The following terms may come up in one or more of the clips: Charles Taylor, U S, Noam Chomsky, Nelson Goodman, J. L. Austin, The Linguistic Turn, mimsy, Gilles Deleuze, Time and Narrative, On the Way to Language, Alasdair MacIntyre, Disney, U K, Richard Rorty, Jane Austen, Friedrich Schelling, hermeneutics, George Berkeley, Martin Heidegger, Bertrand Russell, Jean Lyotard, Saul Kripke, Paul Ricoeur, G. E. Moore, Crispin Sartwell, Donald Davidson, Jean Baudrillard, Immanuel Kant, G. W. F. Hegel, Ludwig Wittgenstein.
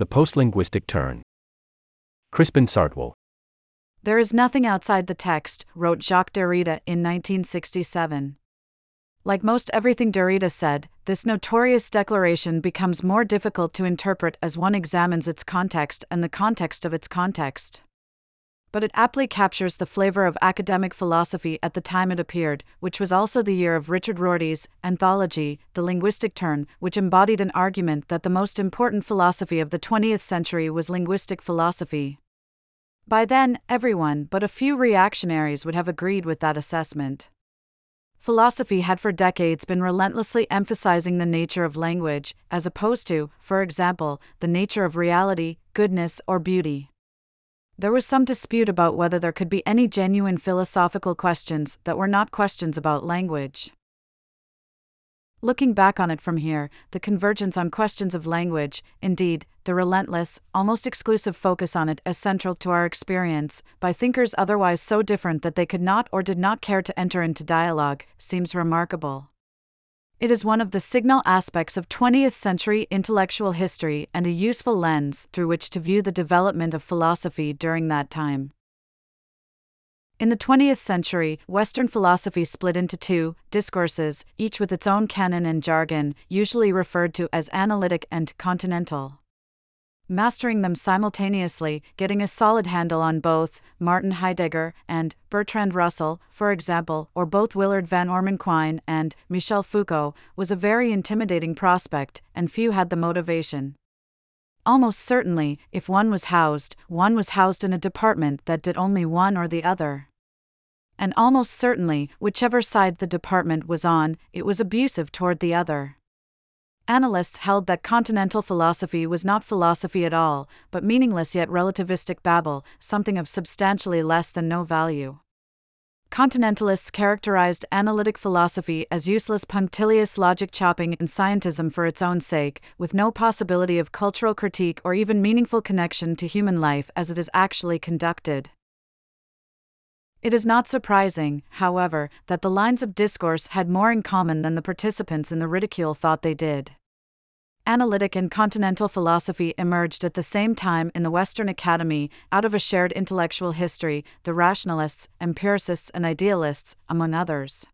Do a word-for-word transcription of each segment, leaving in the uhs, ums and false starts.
The Postlinguistic Turn. Crispin Sartwell. There is nothing outside the text, wrote Jacques Derrida in nineteen sixty-seven. Like most everything Derrida said, this notorious declaration becomes more difficult to interpret as one examines its context and the context of its context. But it aptly captures the flavor of academic philosophy at the time it appeared, which was also the year of Richard Rorty's anthology, The Linguistic Turn, which embodied an argument that the most important philosophy of the twentieth century was linguistic philosophy. By then, everyone but a few reactionaries would have agreed with that assessment. Philosophy had for decades been relentlessly emphasizing the nature of language, as opposed to, for example, the nature of reality, goodness, or beauty. There was some dispute about whether there could be any genuine philosophical questions that were not questions about language. Looking back on it from here, the convergence on questions of language, indeed, the relentless, almost exclusive focus on it as central to our experience, by thinkers otherwise so different that they could not or did not care to enter into dialogue, seems remarkable. It is one of the signal aspects of twentieth century intellectual history and a useful lens through which to view the development of philosophy during that time. In the twentieth century, Western philosophy split into two discourses, each with its own canon and jargon, usually referred to as analytic and continental. Mastering them simultaneously, getting a solid handle on both, Martin Heidegger and Bertrand Russell, for example, or both Willard Van Orman Quine and Michel Foucault, was a very intimidating prospect, and few had the motivation. Almost certainly, if one was housed, one was housed in a department that did only one or the other. And almost certainly, whichever side the department was on, it was abusive toward the other. Analysts held that continental philosophy was not philosophy at all, but meaningless yet relativistic babble, something of substantially less than no value. Continentalists characterized analytic philosophy as useless punctilious logic chopping and scientism for its own sake, with no possibility of cultural critique or even meaningful connection to human life as it is actually conducted. It is not surprising, however, that the lines of discourse had more in common than the participants in the ridicule thought they did. Analytic and continental philosophy emerged at the same time in the Western Academy, out of a shared intellectual history, the rationalists, empiricists and idealists, among others.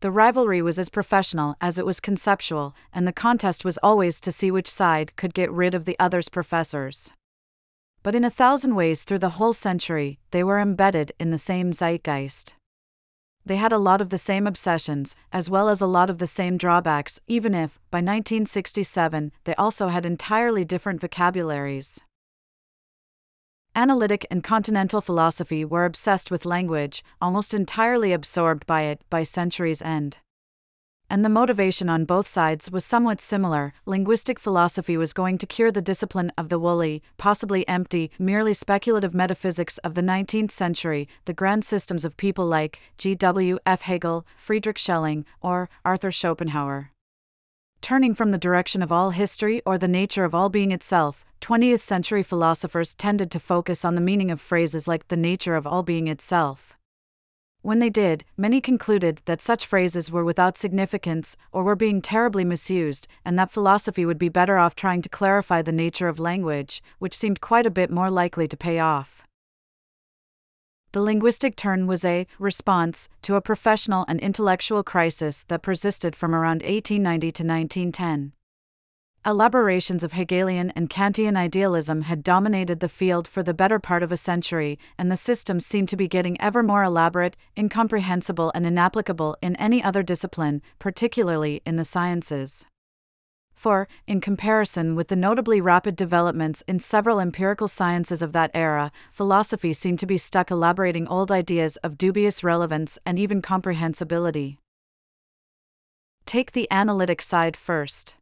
The rivalry was as professional as it was conceptual, and the contest was always to see which side could get rid of the other's professors. But in a thousand ways through the whole century, they were embedded in the same zeitgeist. They had a lot of the same obsessions, as well as a lot of the same drawbacks, even if, by nineteen sixty-seven, they also had entirely different vocabularies. Analytic and continental philosophy were obsessed with language, almost entirely absorbed by it by century's end. And the motivation on both sides was somewhat similar. Linguistic philosophy was going to cure the discipline of the woolly, possibly empty, merely speculative metaphysics of the nineteenth century, the grand systems of people like G. W. F. Hegel, Friedrich Schelling, or Arthur Schopenhauer. Turning from the direction of all history or the nature of all being itself, twentieth century philosophers tended to focus on the meaning of phrases like the nature of all being itself. When they did, many concluded that such phrases were without significance or were being terribly misused, and that philosophy would be better off trying to clarify the nature of language, which seemed quite a bit more likely to pay off. The linguistic turn was a response to a professional and intellectual crisis that persisted from around eighteen ninety to nineteen ten. Elaborations of Hegelian and Kantian idealism had dominated the field for the better part of a century, and the system seemed to be getting ever more elaborate, incomprehensible and inapplicable in any other discipline, particularly in the sciences. For, in comparison with the notably rapid developments in several empirical sciences of that era, philosophy seemed to be stuck elaborating old ideas of dubious relevance and even comprehensibility. Take the analytic side first.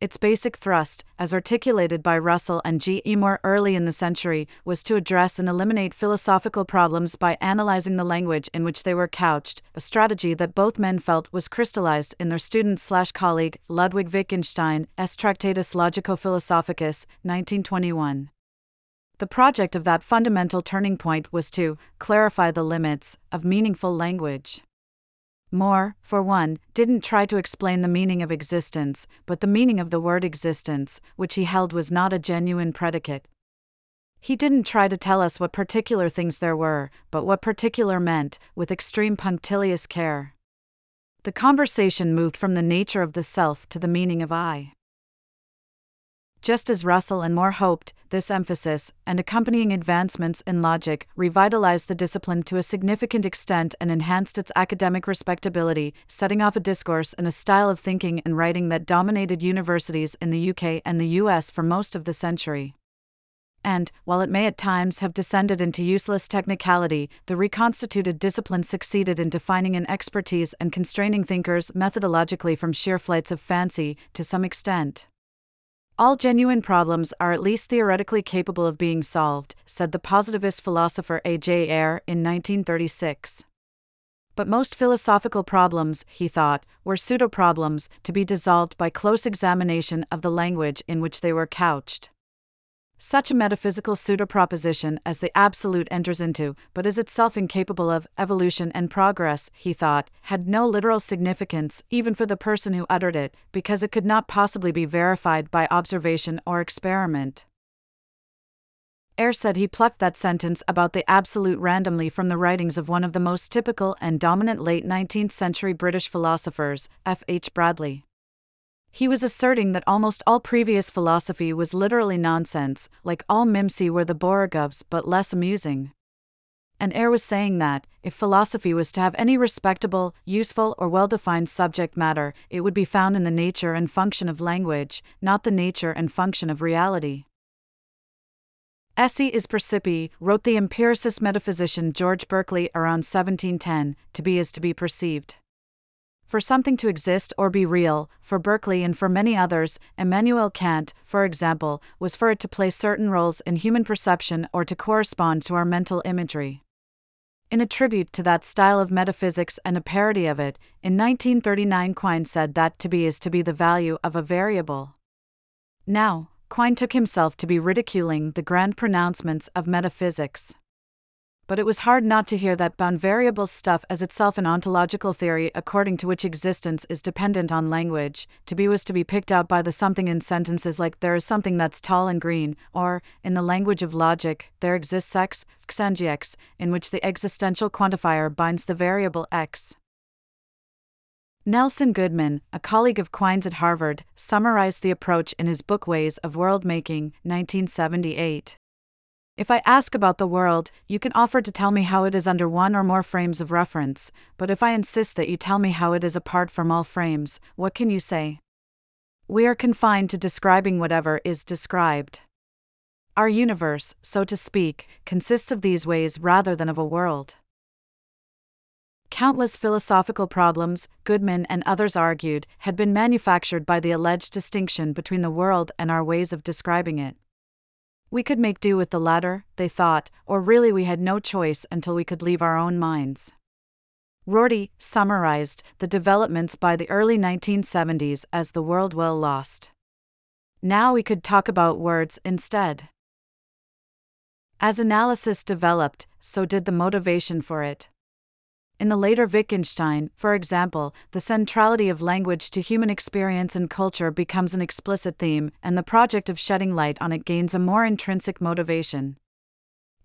Its basic thrust, as articulated by Russell and G. E. Moore early in the century, was to address and eliminate philosophical problems by analyzing the language in which they were couched, a strategy that both men felt was crystallized in their student-slash-colleague Ludwig Wittgenstein's Tractatus Logico-Philosophicus, nineteen twenty-one. The project of that fundamental turning point was to clarify the limits of meaningful language. Moore, for one, didn't try to explain the meaning of existence, but the meaning of the word existence, which he held was not a genuine predicate. He didn't try to tell us what particular things there were, but what particular meant, with extreme punctilious care. The conversation moved from the nature of the self to the meaning of I. Just as Russell and Moore hoped, this emphasis, and accompanying advancements in logic, revitalized the discipline to a significant extent and enhanced its academic respectability, setting off a discourse and a style of thinking and writing that dominated universities in the U K and the U S for most of the century. And, while it may at times have descended into useless technicality, the reconstituted discipline succeeded in defining an expertise and constraining thinkers methodologically from sheer flights of fancy, to some extent. All genuine problems are at least theoretically capable of being solved, said the positivist philosopher A J Ayer in nineteen thirty-six. But most philosophical problems, he thought, were pseudo-problems, to be dissolved by close examination of the language in which they were couched. Such a metaphysical pseudo-proposition as the absolute enters into, but is itself incapable of, evolution and progress, he thought, had no literal significance, even for the person who uttered it, because it could not possibly be verified by observation or experiment. Ayer said he plucked that sentence about the absolute randomly from the writings of one of the most typical and dominant late nineteenth century British philosophers, F. H. Bradley. He was asserting that almost all previous philosophy was literally nonsense, like all mimsy were the borogoves but less amusing. And Ayer was saying that, if philosophy was to have any respectable, useful or well-defined subject matter, it would be found in the nature and function of language, not the nature and function of reality. Esse is percipi, wrote the empiricist metaphysician George Berkeley around seventeen ten, to be is to be perceived. For something to exist or be real, for Berkeley and for many others, Immanuel Kant, for example, was for it to play certain roles in human perception or to correspond to our mental imagery. In a tribute to that style of metaphysics and a parody of it, in nineteen thirty-nine Quine said that to be is to be the value of a variable. Now, Quine took himself to be ridiculing the grand pronouncements of metaphysics. But it was hard not to hear that bound variables stuff as itself an ontological theory according to which existence is dependent on language. To be was to be picked out by the something in sentences like there is something that's tall and green, or, in the language of logic, there exists x, xangx, in which the existential quantifier binds the variable x. Nelson Goodman, a colleague of Quine's at Harvard, summarized the approach in his book Ways of World Making, nineteen seventy-eight. If I ask about the world, you can offer to tell me how it is under one or more frames of reference, but if I insist that you tell me how it is apart from all frames, what can you say? We are confined to describing whatever is described. Our universe, so to speak, consists of these ways rather than of a world. Countless philosophical problems, Goodman and others argued, had been manufactured by the alleged distinction between the world and our ways of describing it. We could make do with the latter, they thought, or really we had no choice until we could leave our own minds. Rorty summarized the developments by the early nineteen seventies as the world well lost. Now we could talk about words instead. As analysis developed, so did the motivation for it. In the later Wittgenstein, for example, the centrality of language to human experience and culture becomes an explicit theme, and the project of shedding light on it gains a more intrinsic motivation.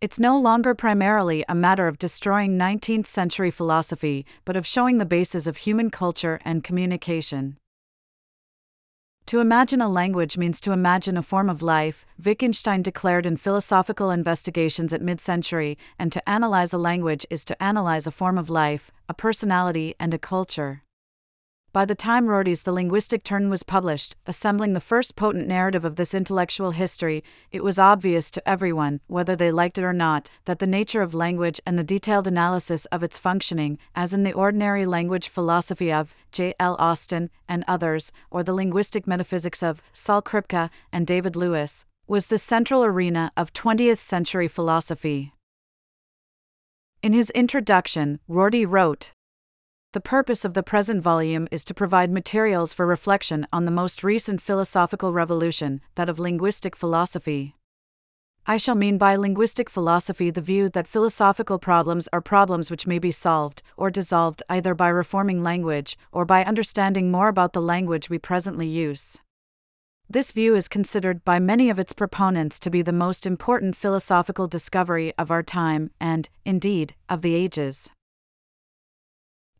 It's no longer primarily a matter of destroying nineteenth century philosophy, but of showing the bases of human culture and communication. To imagine a language means to imagine a form of life, Wittgenstein declared in Philosophical Investigations at Mid-Century, and to analyze a language is to analyze a form of life, a personality and a culture. By the time Rorty's The Linguistic Turn was published, assembling the first potent narrative of this intellectual history, it was obvious to everyone, whether they liked it or not, that the nature of language and the detailed analysis of its functioning, as in the ordinary language philosophy of J. L. Austin and others, or the linguistic metaphysics of Saul Kripke and David Lewis, was the central arena of twentieth century philosophy. In his introduction, Rorty wrote, "The purpose of the present volume is to provide materials for reflection on the most recent philosophical revolution, that of linguistic philosophy. I shall mean by linguistic philosophy the view that philosophical problems are problems which may be solved or dissolved either by reforming language or by understanding more about the language we presently use. This view is considered by many of its proponents to be the most important philosophical discovery of our time and, indeed, of the ages.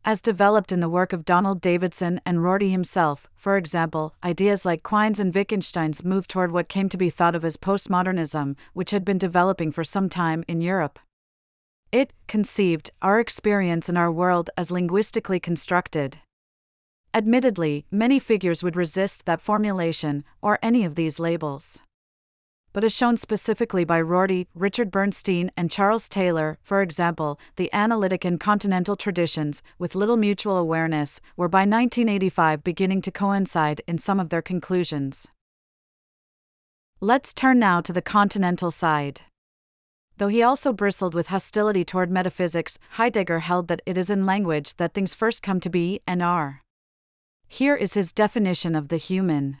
As developed in the work of Donald Davidson and Rorty himself, for example, ideas like Quine's and Wittgenstein's moved toward what came to be thought of as postmodernism, which had been developing for some time in Europe. It conceived our experience in our world as linguistically constructed. Admittedly, many figures would resist that formulation, or any of these labels. But as shown specifically by Rorty, Richard Bernstein, and Charles Taylor, for example, the analytic and continental traditions, with little mutual awareness, were by nineteen eighty-five beginning to coincide in some of their conclusions. Let's turn now to the continental side. Though he also bristled with hostility toward metaphysics, Heidegger held that it is in language that things first come to be and are. Here is his definition of the human.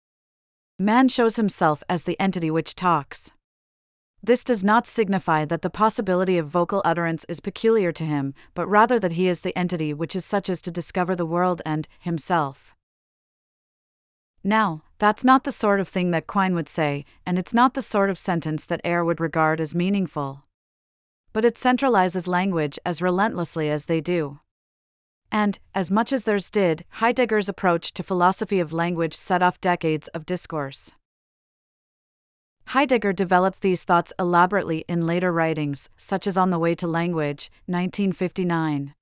Man shows himself as the entity which talks. This does not signify that the possibility of vocal utterance is peculiar to him, but rather that he is the entity which is such as to discover the world and himself. Now, that's not the sort of thing that Quine would say, and it's not the sort of sentence that Ayer would regard as meaningful. But it centralizes language as relentlessly as they do. And, as much as theirs did, Heidegger's approach to philosophy of language set off decades of discourse. Heidegger developed these thoughts elaborately in later writings, such as On the Way to Language, nineteen fifty-nine.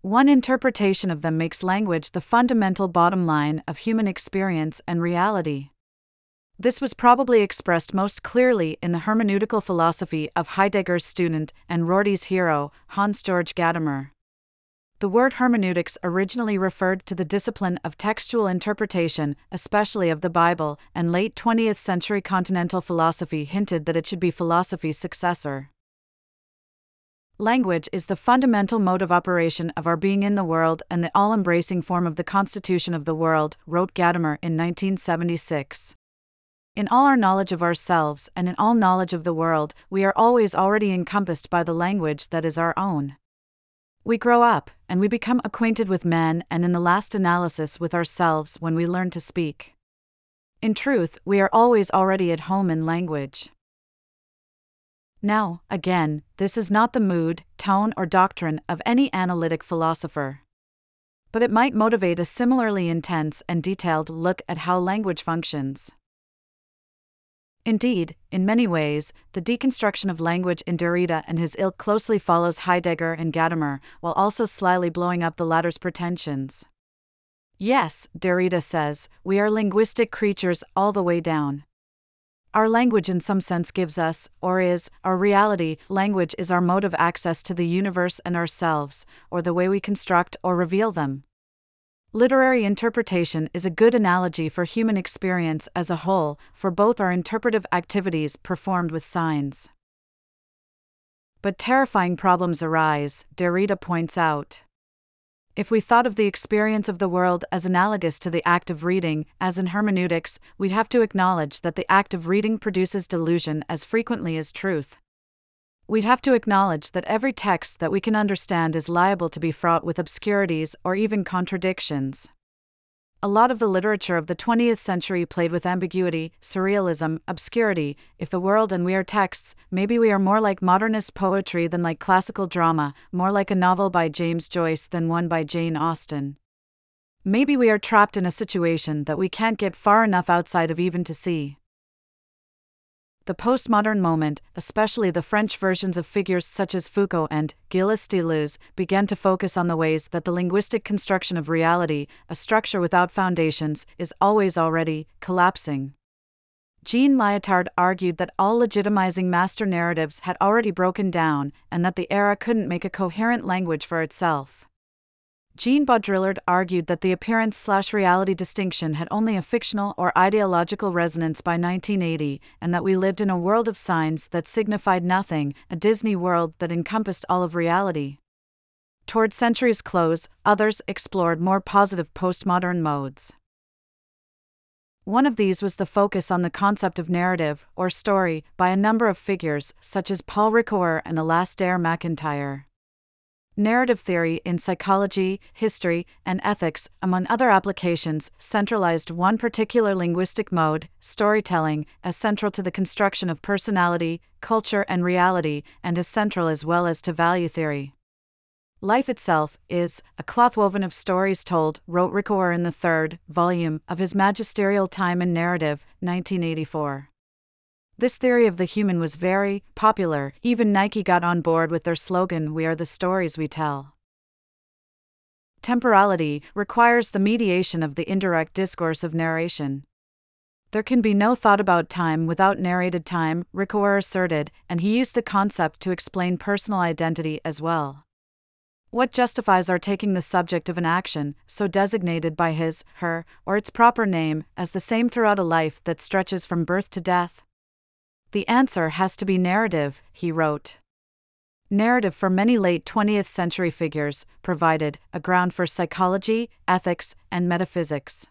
One interpretation of them makes language the fundamental bottom line of human experience and reality. This was probably expressed most clearly in the hermeneutical philosophy of Heidegger's student and Rorty's hero, Hans-Georg Gadamer. The word hermeneutics originally referred to the discipline of textual interpretation, especially of the Bible, and late twentieth century continental philosophy hinted that it should be philosophy's successor. Language is the fundamental mode of operation of our being in the world and the all-embracing form of the constitution of the world, wrote Gadamer in nineteen seventy-six. In all our knowledge of ourselves and in all knowledge of the world, we are always already encompassed by the language that is our own. We grow up, and we become acquainted with men and in the last analysis with ourselves when we learn to speak. In truth, we are always already at home in language. Now, again, this is not the mood, tone or doctrine of any analytic philosopher. But it might motivate a similarly intense and detailed look at how language functions. Indeed, in many ways, the deconstruction of language in Derrida and his ilk closely follows Heidegger and Gadamer, while also slyly blowing up the latter's pretensions. Yes, Derrida says, we are linguistic creatures all the way down. Our language in some sense gives us, or is, our reality. Language is our mode of access to the universe and ourselves, or the way we construct or reveal them. Literary interpretation is a good analogy for human experience as a whole, for both are interpretive activities performed with signs. But terrifying problems arise, Derrida points out. If we thought of the experience of the world as analogous to the act of reading, as in hermeneutics, we'd have to acknowledge that the act of reading produces delusion as frequently as truth. We'd have to acknowledge that every text that we can understand is liable to be fraught with obscurities or even contradictions. A lot of the literature of the twentieth century played with ambiguity, surrealism, obscurity. If the world and we are texts, maybe we are more like modernist poetry than like classical drama, more like a novel by James Joyce than one by Jane Austen. Maybe we are trapped in a situation that we can't get far enough outside of even to see. The postmodern moment, especially the French versions of figures such as Foucault and Gilles Deleuze, began to focus on the ways that the linguistic construction of reality, a structure without foundations, is always already collapsing. Jean Lyotard argued that all legitimizing master narratives had already broken down, and that the era couldn't make a coherent language for itself. Jean Baudrillard argued that the appearance-slash-reality distinction had only a fictional or ideological resonance by nineteen eighty, and that we lived in a world of signs that signified nothing, a Disney world that encompassed all of reality. Toward century's close, others explored more positive postmodern modes. One of these was the focus on the concept of narrative, or story, by a number of figures, such as Paul Ricoeur and Alasdair MacIntyre. Narrative theory in psychology, history, and ethics, among other applications, centralized one particular linguistic mode, storytelling, as central to the construction of personality, culture and reality, and as central as well as to value theory. Life itself is a cloth woven of stories told, wrote Ricoeur in the third volume of his Magisterial Time and Narrative, nineteen eighty-four. This theory of the human was very popular. Even Nike got on board with their slogan, "We are the stories we tell." Temporality requires the mediation of the indirect discourse of narration. There can be no thought about time without narrated time, Ricoeur asserted, and he used the concept to explain personal identity as well. What justifies our taking the subject of an action, so designated by his, her, or its proper name, as the same throughout a life that stretches from birth to death? The answer has to be narrative, he wrote. Narrative for many late twentieth century figures provided a ground for psychology, ethics, and metaphysics.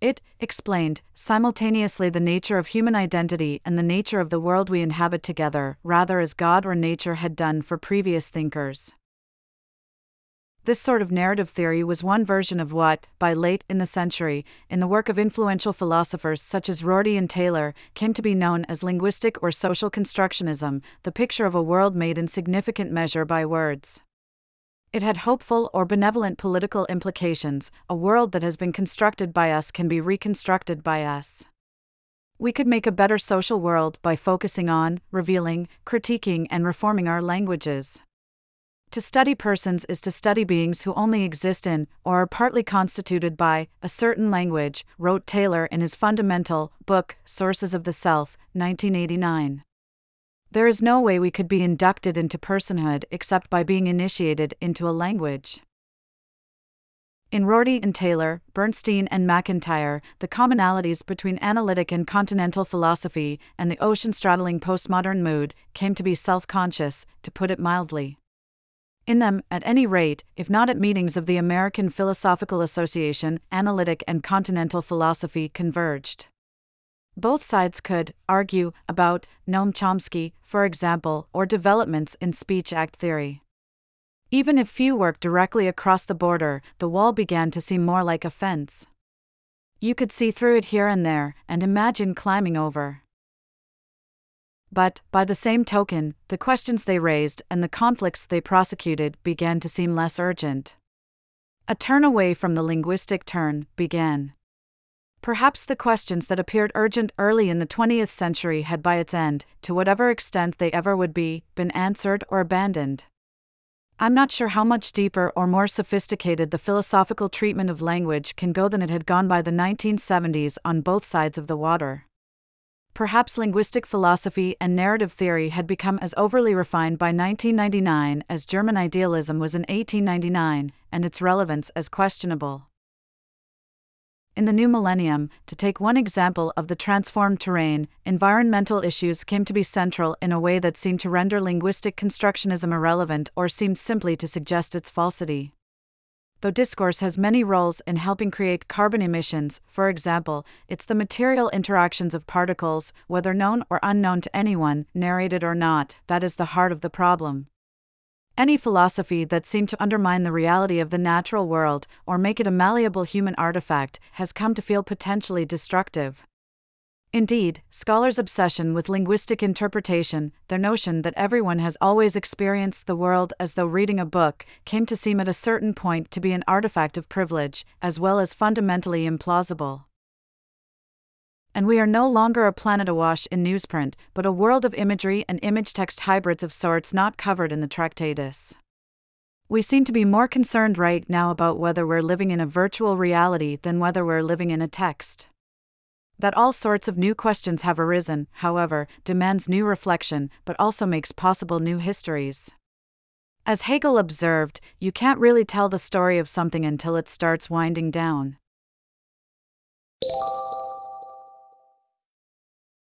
It explained simultaneously the nature of human identity and the nature of the world we inhabit together, rather as God or nature had done for previous thinkers. This sort of narrative theory was one version of what, by late in the century, in the work of influential philosophers such as Rorty and Taylor, came to be known as linguistic or social constructionism, the picture of a world made in significant measure by words. It had hopeful or benevolent political implications. A world that has been constructed by us can be reconstructed by us. We could make a better social world by focusing on, revealing, critiquing and reforming our languages. To study persons is to study beings who only exist in, or are partly constituted by, a certain language, wrote Taylor in his fundamental book, Sources of the Self, nineteen eighty-nine. There is no way we could be inducted into personhood except by being initiated into a language. In Rorty and Taylor, Bernstein and MacIntyre, the commonalities between analytic and continental philosophy and the ocean-straddling postmodern mood came to be self-conscious, to put it mildly. In them, at any rate, if not at meetings of the American Philosophical Association, analytic and continental philosophy converged. Both sides could argue about Noam Chomsky, for example, or developments in speech act theory. Even if few worked directly across the border, the wall began to seem more like a fence. You could see through it here and there, and imagine climbing over. But, by the same token, the questions they raised and the conflicts they prosecuted began to seem less urgent. A turn away from the linguistic turn began. Perhaps the questions that appeared urgent early in the twentieth century had by its end, to whatever extent they ever would be, been answered or abandoned. I'm not sure how much deeper or more sophisticated the philosophical treatment of language can go than it had gone by the nineteen seventies on both sides of the water. Perhaps linguistic philosophy and narrative theory had become as overly refined by nineteen ninety-nine as German idealism was in eighteen ninety-nine, and its relevance as questionable. In the new millennium, to take one example of the transformed terrain, environmental issues came to be central in a way that seemed to render linguistic constructionism irrelevant or seemed simply to suggest its falsity. Though discourse has many roles in helping create carbon emissions, for example, it's the material interactions of particles, whether known or unknown to anyone, narrated or not, that is the heart of the problem. Any philosophy that seemed to undermine the reality of the natural world, or make it a malleable human artifact, has come to feel potentially destructive. Indeed, scholars' obsession with linguistic interpretation, their notion that everyone has always experienced the world as though reading a book, came to seem at a certain point to be an artifact of privilege, as well as fundamentally implausible. And we are no longer a planet awash in newsprint, but a world of imagery and image-text hybrids of sorts not covered in the Tractatus. We seem to be more concerned right now about whether we're living in a virtual reality than whether we're living in a text. That all sorts of new questions have arisen, however, demands new reflection, but also makes possible new histories. As Hegel observed, you can't really tell the story of something until it starts winding down.